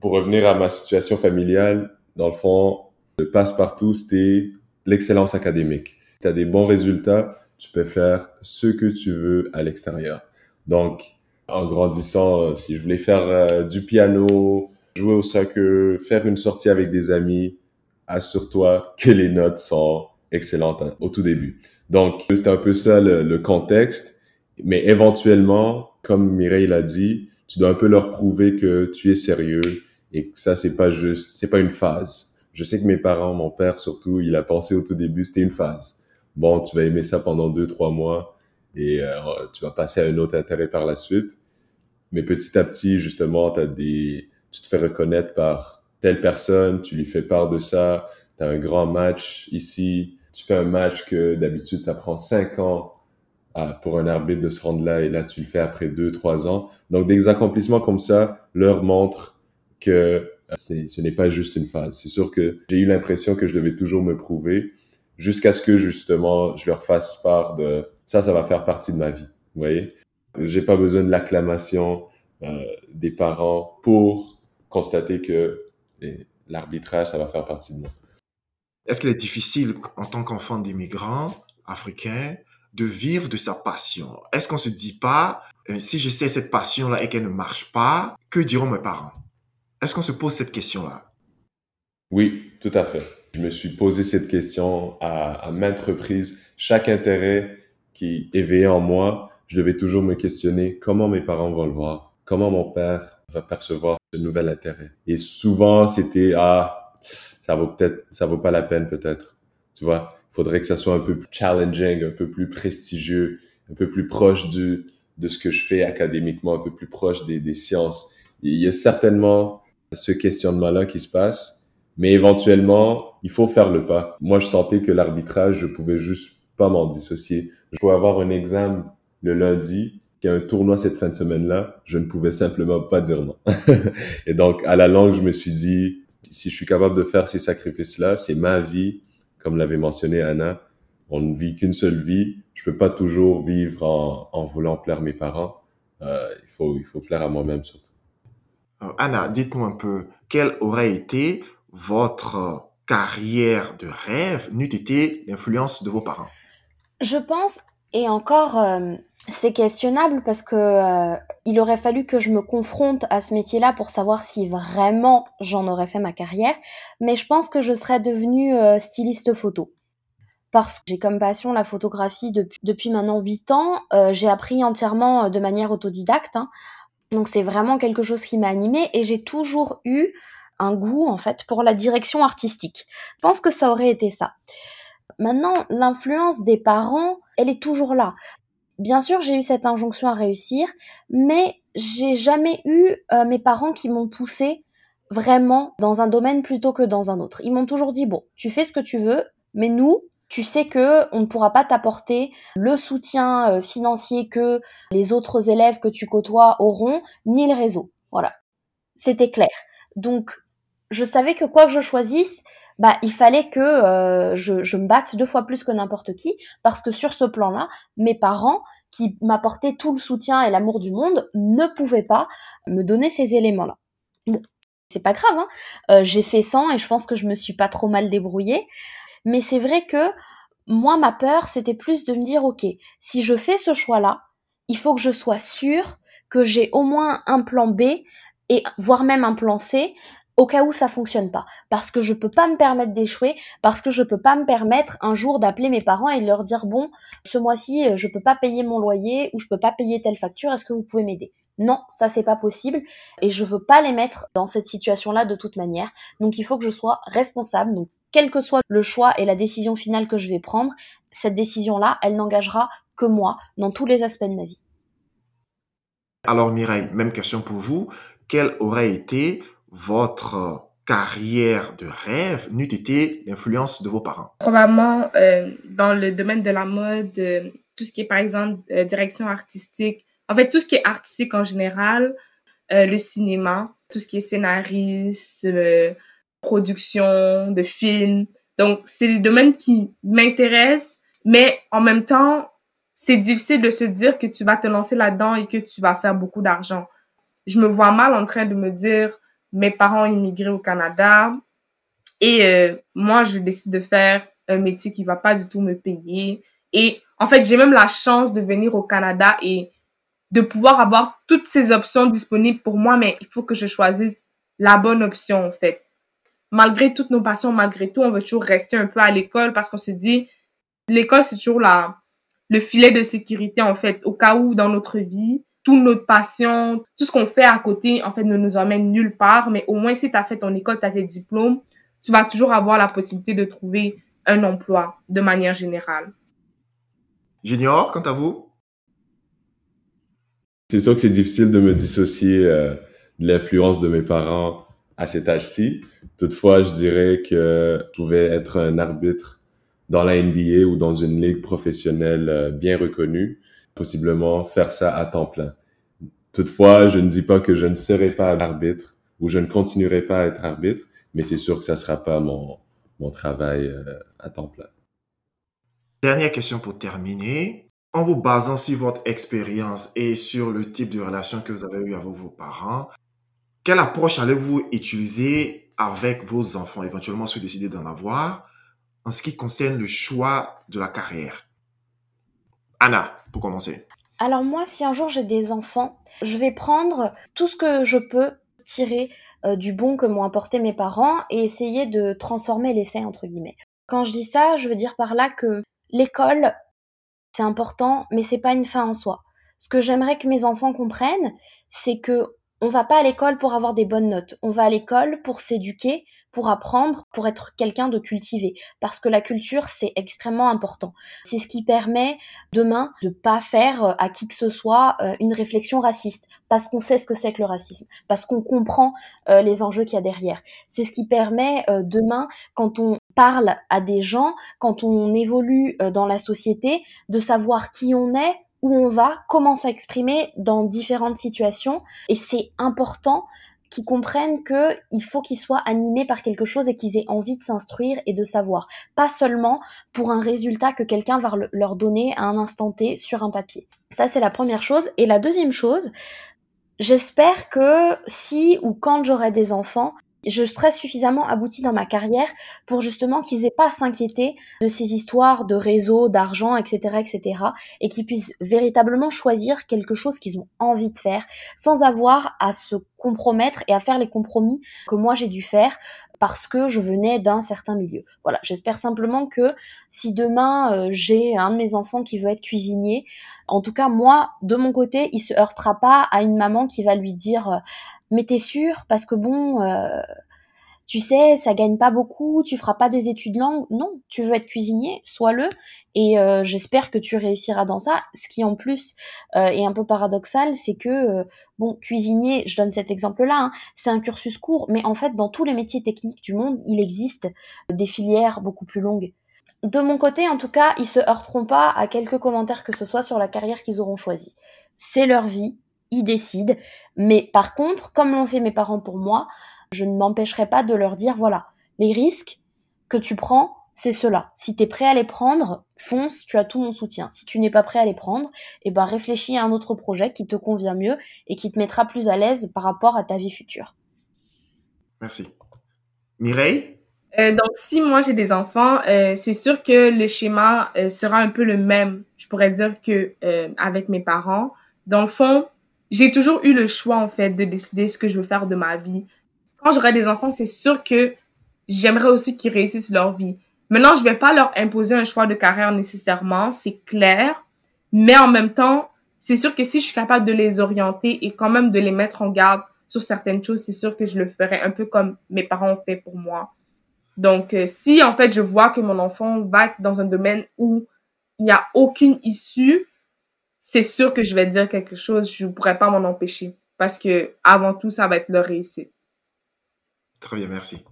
Pour revenir à ma situation familiale, dans le fond, le passe-partout, c'était l'excellence académique. Si tu as des bons résultats, tu peux faire ce que tu veux à l'extérieur. Donc, en grandissant, si je voulais faire du piano, jouer au soccer, faire une sortie avec des amis, assure-toi que les notes sont excellentes au tout début. Donc, c'était un peu ça le contexte. Mais éventuellement, comme Mireille l'a dit, tu dois un peu leur prouver que tu es sérieux et que ça, c'est pas juste, c'est pas une phase. Je sais que mes parents, mon père surtout, il a pensé au tout début, c'était une phase. Bon, tu vas aimer ça pendant 2-3 mois et tu vas passer à un autre intérêt par la suite. Mais petit à petit, justement, tu te fais reconnaître par telle personne, tu lui fais part de ça, tu as un grand match ici, tu fais un match que d'habitude, ça prend 5 ans pour un arbitre de se rendre là et là, tu le fais après 2-3 ans. Donc, des accomplissements comme ça leur montrent que ce n'est pas juste une phase. C'est sûr que j'ai eu l'impression que je devais toujours me prouver jusqu'à ce que, justement, je leur fasse part de « ça va faire partie de ma vie », vous voyez? J'ai pas besoin de l'acclamation des parents pour constater que l'arbitrage, ça va faire partie de moi. Est-ce qu'il est difficile en tant qu'enfant d'immigrant africain de vivre de sa passion? Est-ce qu'on se dit pas, si j'essaie cette passion-là et qu'elle ne marche pas, que diront mes parents? Est-ce qu'on se pose cette question-là? Oui, tout à fait. Je me suis posé cette question à maintes reprises. Chaque intérêt qui éveillait en moi, je devais toujours me questionner comment mes parents vont le voir, comment mon père va percevoir ce nouvel intérêt. Et souvent, c'était « Ah, ça vaut pas la peine peut-être. » Tu vois, il faudrait que ça soit un peu plus challenging, un peu plus prestigieux, un peu plus proche de ce que je fais académiquement, un peu plus proche des sciences. Il y a certainement ce questionnement-là qui se passe, mais éventuellement, il faut faire le pas. Moi, je sentais que l'arbitrage, je pouvais juste pas m'en dissocier. Je pouvais avoir un examen le lundi, il y a un tournoi cette fin de semaine-là, je ne pouvais simplement pas dire non. Et donc, à la longue, je me suis dit, si je suis capable de faire ces sacrifices-là, c'est ma vie, comme l'avait mentionné Anna, on ne vit qu'une seule vie, je peux pas toujours vivre en voulant plaire mes parents, il faut plaire à moi-même surtout. Anna, dites-nous un peu, quelle aurait été votre carrière de rêve n'eût été l'influence de vos parents? Je pense, et encore, c'est questionnable parce que il aurait fallu que je me confronte à ce métier-là pour savoir si vraiment j'en aurais fait ma carrière, mais je pense que je serais devenue styliste photo. Parce que j'ai comme passion la photographie depuis maintenant 8 ans, j'ai appris entièrement de manière autodidacte, hein. Donc c'est vraiment quelque chose qui m'a animée et j'ai toujours eu un goût en fait pour la direction artistique. Je pense que ça aurait été ça. Maintenant, l'influence des parents, elle est toujours là. Bien sûr, j'ai eu cette injonction à réussir, mais j'ai jamais eu mes parents qui m'ont poussée vraiment dans un domaine plutôt que dans un autre. Ils m'ont toujours dit « Bon, tu fais ce que tu veux, mais nous, tu sais que on ne pourra pas t'apporter le soutien financier que les autres élèves que tu côtoies auront, ni le réseau. » Voilà, c'était clair. Donc, je savais que quoi que je choisisse, il fallait que je me batte 2 fois plus que n'importe qui, parce que sur ce plan-là, mes parents, qui m'apportaient tout le soutien et l'amour du monde, ne pouvaient pas me donner ces éléments-là. Bon, c'est pas grave, hein. J'ai fait 100 et je pense que je me suis pas trop mal débrouillée, mais c'est vrai que moi, ma peur, c'était plus de me dire, ok, si je fais ce choix-là, il faut que je sois sûre que j'ai au moins un plan B, et voire même un plan C, au cas où ça fonctionne pas, parce que je peux pas me permettre d'échouer, parce que je peux pas me permettre un jour d'appeler mes parents et de leur dire bon, ce mois-ci je peux pas payer mon loyer ou je peux pas payer telle facture, est-ce que vous pouvez m'aider? Non, ça c'est pas possible et je veux pas les mettre dans cette situation-là de toute manière. Donc il faut que je sois responsable. Donc quel que soit le choix et la décision finale que je vais prendre, cette décision-là, elle n'engagera que moi dans tous les aspects de ma vie. Alors Mireille, même question pour vous, quelle aurait été votre carrière de rêve n'eût été l'influence de vos parents? Probablement dans le domaine de la mode, tout ce qui est par exemple direction artistique, en fait tout ce qui est artistique en général, le cinéma, tout ce qui est scénariste, production de films. Donc c'est des domaines qui m'intéressent, mais en même temps, c'est difficile de se dire que tu vas te lancer là-dedans et que tu vas faire beaucoup d'argent. Je me vois mal en train de me dire mes parents immigrés au Canada et moi, je décide de faire un métier qui va pas du tout me payer. Et en fait, j'ai même la chance de venir au Canada et de pouvoir avoir toutes ces options disponibles pour moi, mais il faut que je choisisse la bonne option, en fait. Malgré toutes nos passions, malgré tout, on veut toujours rester un peu à l'école parce qu'on se dit, l'école, c'est toujours le filet de sécurité, en fait, au cas où dans notre vie, toute notre passion, tout ce qu'on fait à côté, en fait, ne nous emmène nulle part. Mais au moins, si tu as fait ton école, tu as tes diplômes, tu vas toujours avoir la possibilité de trouver un emploi de manière générale. Junior, quant à vous? C'est sûr que c'est difficile de me dissocier de l'influence de mes parents à cet âge-ci. Toutefois, je dirais que je pouvais être un arbitre dans la NBA ou dans une ligue professionnelle bien reconnue. Possiblement faire ça à temps plein. Toutefois, je ne dis pas que je ne serai pas arbitre ou je ne continuerai pas à être arbitre, mais c'est sûr que ça ne sera pas mon travail à temps plein. Dernière question pour terminer. En vous basant sur votre expérience et sur le type de relation que vous avez eu avec vos parents, quelle approche allez-vous utiliser avec vos enfants, éventuellement si vous décidez d'en avoir, en ce qui concerne le choix de la carrière? Anna, pour commencer. Alors moi, si un jour j'ai des enfants, je vais prendre tout ce que je peux tirer du bon que m'ont apporté mes parents et essayer de transformer l'essai, entre guillemets. Quand je dis ça, je veux dire par là que l'école, c'est important, mais c'est pas une fin en soi. Ce que j'aimerais que mes enfants comprennent, c'est que on va pas à l'école pour avoir des bonnes notes. On va à l'école pour s'éduquer, pour apprendre, pour être quelqu'un de cultivé. Parce que la culture, c'est extrêmement important. C'est ce qui permet, demain, de pas faire à qui que ce soit une réflexion raciste. Parce qu'on sait ce que c'est que le racisme. Parce qu'on comprend les enjeux qu'il y a derrière. C'est ce qui permet, demain, quand on parle à des gens, quand on évolue dans la société, de savoir qui on est, où on va, comment s'exprimer dans différentes situations. Et c'est important qu'ils comprennent qu'il faut qu'ils soient animés par quelque chose et qu'ils aient envie de s'instruire et de savoir. Pas seulement pour un résultat que quelqu'un va leur donner à un instant T sur un papier. Ça, c'est la première chose. Et la deuxième chose, j'espère que si ou quand j'aurai des enfants, je serai suffisamment aboutie dans ma carrière pour justement qu'ils n'aient pas à s'inquiéter de ces histoires de réseaux, d'argent, etc. et qu'ils puissent véritablement choisir quelque chose qu'ils ont envie de faire sans avoir à se compromettre et à faire les compromis que moi j'ai dû faire parce que je venais d'un certain milieu. Voilà, j'espère simplement que si demain j'ai un de mes enfants qui veut être cuisinier, en tout cas moi, de mon côté, il se heurtera pas à une maman qui va lui dire mais t'es sûre, parce que bon, tu sais, ça gagne pas beaucoup, tu feras pas des études longues. Non, tu veux être cuisinier, sois-le. Et j'espère que tu réussiras dans ça. Ce qui en plus est un peu paradoxal, c'est que, bon, cuisinier, je donne cet exemple-là, hein, c'est un cursus court, mais en fait, dans tous les métiers techniques du monde, il existe des filières beaucoup plus longues. De mon côté, en tout cas, ils se heurteront pas à quelques commentaires que ce soit sur la carrière qu'ils auront choisie. C'est leur vie. Ils décident, mais par contre, comme l'ont fait mes parents pour moi, je ne m'empêcherai pas de leur dire, voilà, les risques que tu prends, c'est ceux-là. Si t'es prêt à les prendre, fonce, tu as tout mon soutien. Si tu n'es pas prêt à les prendre, eh ben réfléchis à un autre projet qui te convient mieux et qui te mettra plus à l'aise par rapport à ta vie future. Merci. Mireille ? Donc, si moi j'ai des enfants, c'est sûr que le schéma sera un peu le même, je pourrais dire, que avec mes parents. Dans le fond, j'ai toujours eu le choix, en fait, de décider ce que je veux faire de ma vie. Quand j'aurai des enfants, c'est sûr que j'aimerais aussi qu'ils réussissent leur vie. Maintenant, je vais pas leur imposer un choix de carrière nécessairement, c'est clair. Mais en même temps, c'est sûr que si je suis capable de les orienter et quand même de les mettre en garde sur certaines choses, c'est sûr que je le ferai un peu comme mes parents ont fait pour moi. Donc, si, en fait, je vois que mon enfant va dans un domaine où il n'y a aucune issue, c'est sûr que je vais dire quelque chose, je ne pourrai pas m'en empêcher. Parce que avant tout, ça va être leur réussite. Très bien, merci.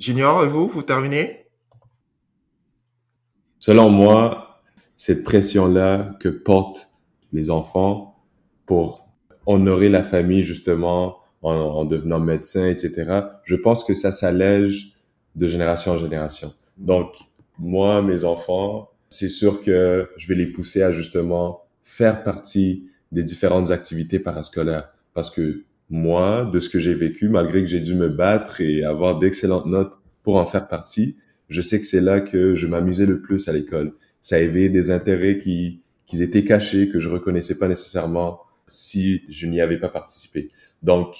Junior, vous terminez? Selon moi, cette pression-là que portent les enfants pour honorer la famille, justement, en devenant médecin, etc., je pense que ça s'allège de génération en génération. Donc, moi, mes enfants, c'est sûr que je vais les pousser à, justement, faire partie des différentes activités parascolaires. Parce que moi, de ce que j'ai vécu, malgré que j'ai dû me battre et avoir d'excellentes notes pour en faire partie, je sais que c'est là que je m'amusais le plus à l'école. Ça a éveillé des intérêts qui étaient cachés, que je reconnaissais pas nécessairement si je n'y avais pas participé. Donc,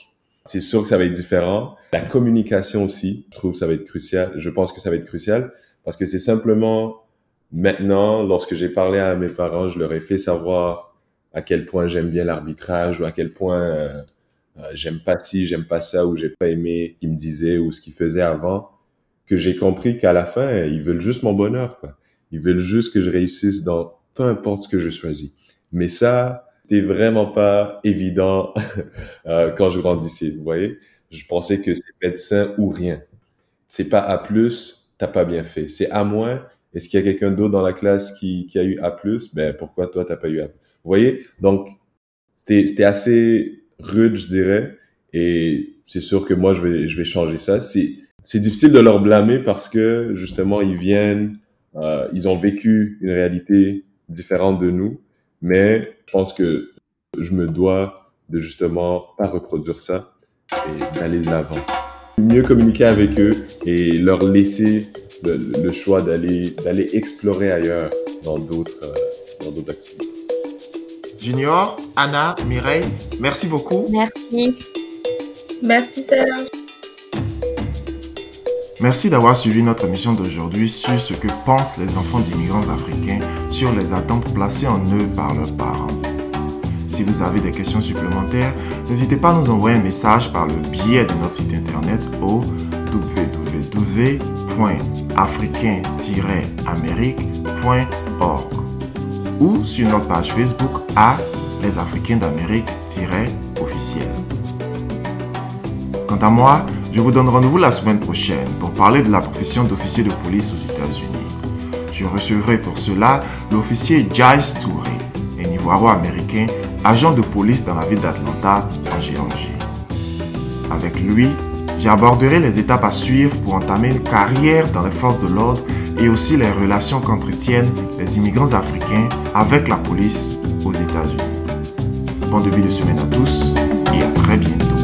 c'est sûr que ça va être différent. La communication aussi, je trouve que ça va être crucial. Je pense que ça va être crucial parce que c'est simplement... Maintenant, lorsque j'ai parlé à mes parents, je leur ai fait savoir à quel point j'aime bien l'arbitrage ou à quel point j'aime pas ci, j'aime pas ça ou j'ai pas aimé ce qu'ils me disaient ou ce qu'ils faisaient avant, que j'ai compris qu'à la fin, ils veulent juste mon bonheur, quoi. Ils veulent juste que je réussisse dans peu importe ce que je choisis. Mais ça, c'était vraiment pas évident quand je grandissais, vous voyez. Je pensais que c'est médecin ou rien. C'est pas A+, t'as pas bien fait. C'est A-, est-ce qu'il y a quelqu'un d'autre dans la classe qui a eu A+? Ben, pourquoi toi, t'as pas eu A+? Vous voyez? Donc, c'était assez rude, je dirais. Et c'est sûr que moi, je vais changer ça. C'est difficile de leur blâmer parce que, justement, ils viennent, ils ont vécu une réalité différente de nous. Mais je pense que je me dois de, justement, pas reproduire ça et d'aller de l'avant. Mieux communiquer avec eux et leur laisser le choix d'aller explorer ailleurs dans d'autres activités. Junior, Anna, Mireille, merci beaucoup. Merci. Merci, Serge. Merci d'avoir suivi notre émission d'aujourd'hui sur ce que pensent les enfants d'immigrants africains sur les attentes placées en eux par leurs parents. Si vous avez des questions supplémentaires, n'hésitez pas à nous envoyer un message par le biais de notre site internet au www.africain-amérique.org ou sur notre page Facebook à Les Africains d'Amérique-officiel. Quant à moi, je vous donne rendez-vous la semaine prochaine pour parler de la profession d'officier de police aux États-Unis. Je recevrai pour cela l'officier Jace Touré, un Ivoiro-américain, agent de police dans la ville d'Atlanta, en Géorgie. Avec lui, j'aborderai les étapes à suivre pour entamer une carrière dans les forces de l'ordre et aussi les relations qu'entretiennent les immigrants africains avec la police aux États-Unis. Bon début de semaine à tous et à très bientôt.